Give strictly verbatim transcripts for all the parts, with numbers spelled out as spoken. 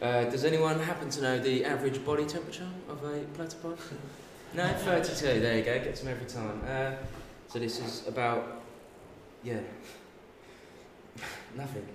Uh, does anyone happen to know the average body temperature of a platypod? No, thirty-two, there you go, gets them every time. Uh, so this is about, yeah, nothing.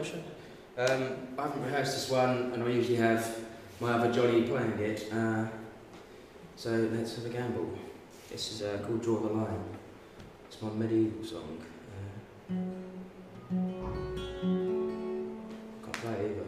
percussion? Um, I haven't rehearsed this one, and I usually have my other Johnny playing it. Uh, so let's have a gamble. This is uh, called Draw the Line. It's my medieval song. Uh, can't play it either.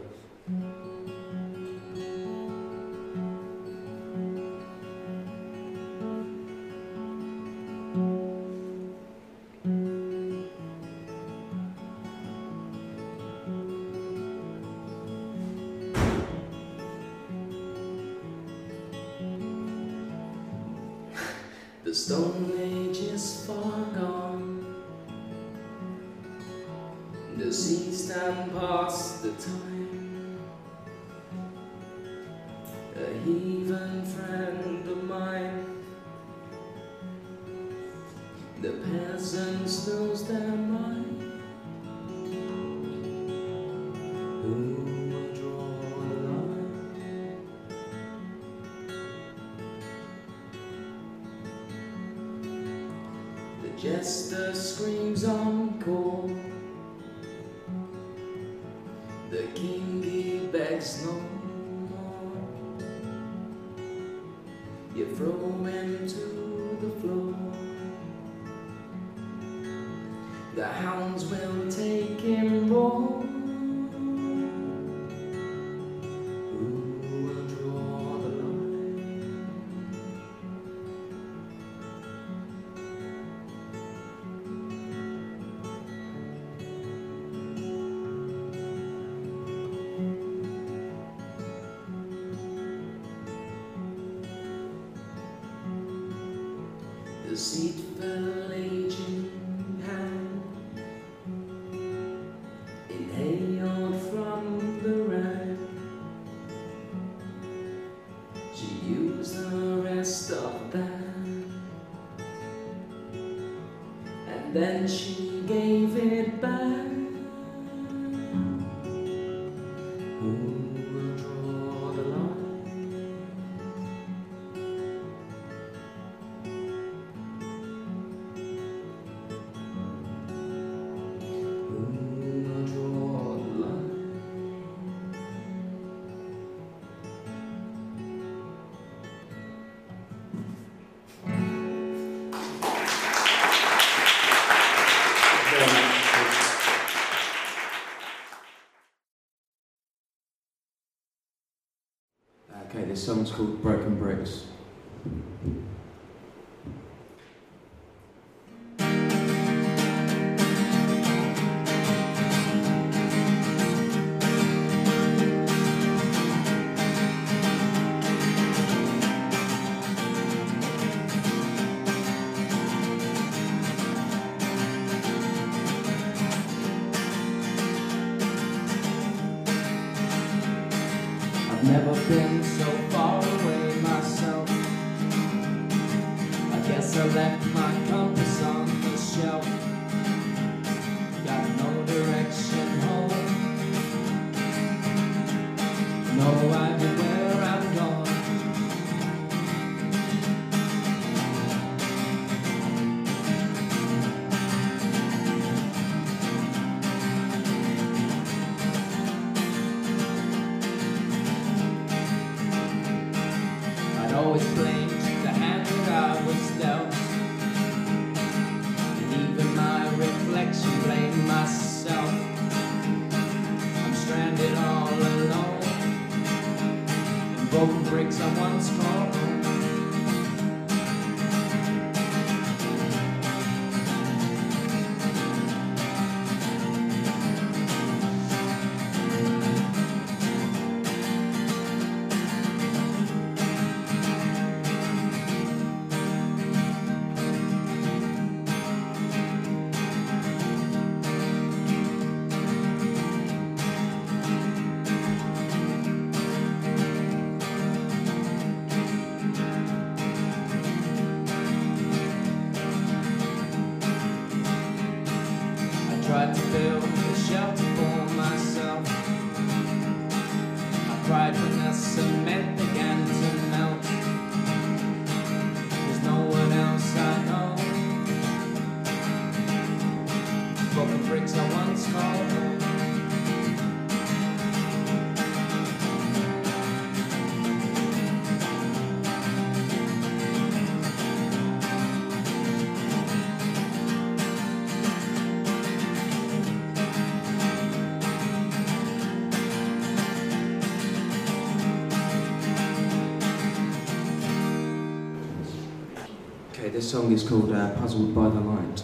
The Stone Age is far gone, deceased and past the time. A heathen friend of mine, the peasants lose their mind. Who will draw the line? Jester screams on call. The king he begs no more. You throw him to the floor. The hounds will take him raw. The deceitful aging hand, inhaled from the rag, she used the rest of that, and then she gave it back. Okay, this song's called Broken Bricks. Never been so far away myself. I guess I left my compass on the shelf. Got no direction home. No idea where I'm going. Always blamed the hand that I was dealt, and even my reflection blamed myself. I'm stranded all alone, and broken bricks I once called home. I tried to build a shelter for myself. I cried when the cement began to melt. There's no one else I know. Broken bricks I once called home. This song is called uh, Puzzled by the Light.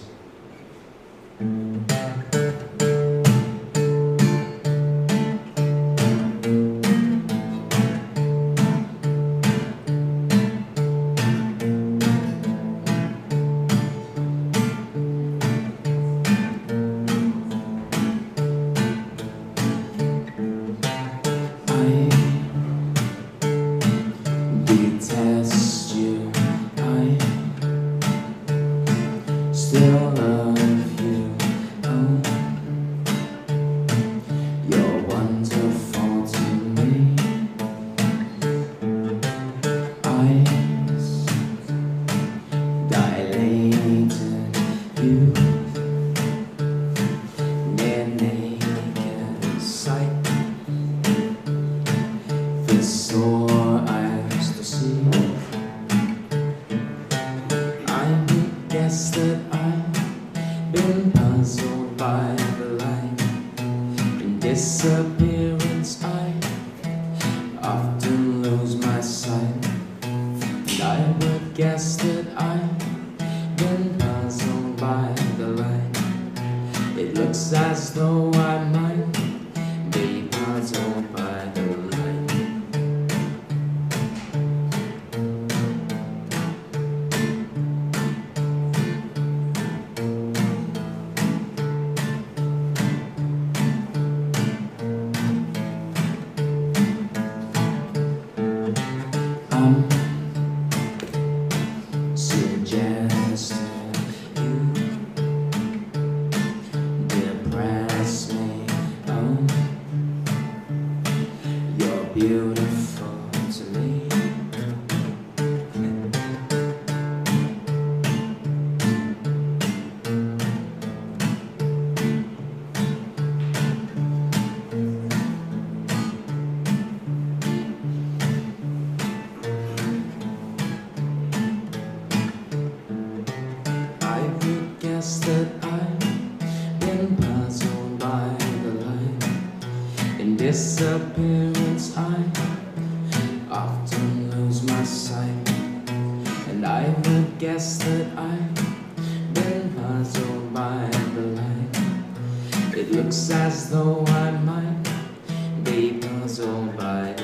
Still love you, oh, you're wonderful to me. Eyes dilated, you near naked sight. This all I used to see. I guess that I've been puzzled by the light. In disappearance I often lose my sight. And I would guess that I've been puzzled by the light. It looks as though I might be puzzled by the light. Suggested you depress me, oh, you're beautiful to me. That I've been puzzled by the light. In disappearance I often lose my sight. And I would guess that I've been puzzled by the light. It looks as though I might be puzzled by the light.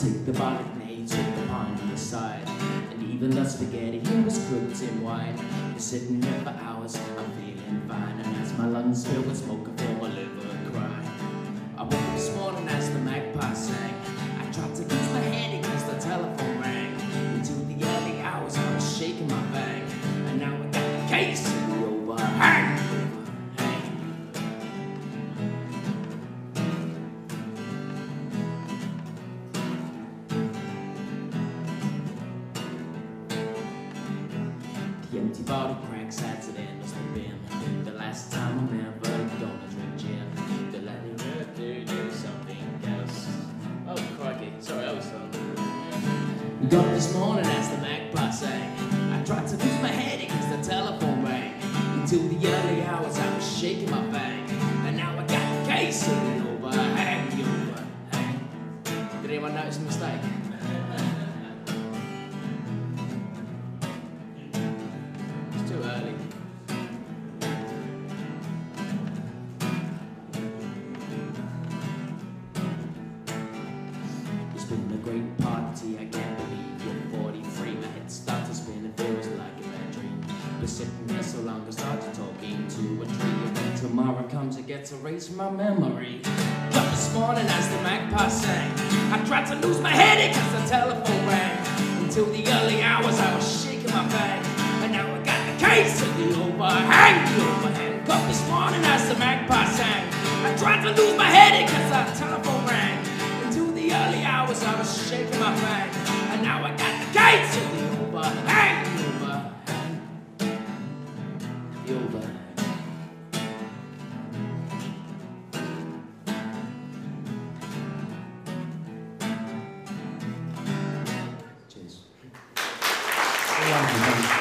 Take the body and age and the pond to the side. And even the spaghetti here was cooked in wine. Been sitting here for hours, I'm feeling fine. And as my lungs fill with smoke, I feel my liver cry. I woke up this morning as the magpie sang. I tried to use my hand against the telephone rang. Into the early hours, I was shaking my bang. And now I got the case in the overhang. The empty bottle cracks at the end of the bin. The last time I'm ever gonna drink gin. The Latin word to do something else. Oh, crikey, sorry, I was done. Got up this morning as the magpie sang. I tried to lose my head against the telephone rang. Until the early hours I was shaking my bang. And now I got the case of the overhang, the overhang. Did anyone notice a mistake? Too early. It's been a great party, I can't believe you're forty-three. My head starts to spin, it feels like a bad dream. But sitting there so long, I started talking to a tree. And then tomorrow comes, I get to erase my memory. But this morning as the magpie sang, I tried to lose my headache as the telephone rang. Until the early hours I was shaking my bag. Case of the overhang, the overhang. Got this morning as the magpie sang. I tried to lose my headache as our telephone rang. Into the early hours I was shaking my bang. And now I got the gates of the overhang, the overhang, the overhang. Cheers.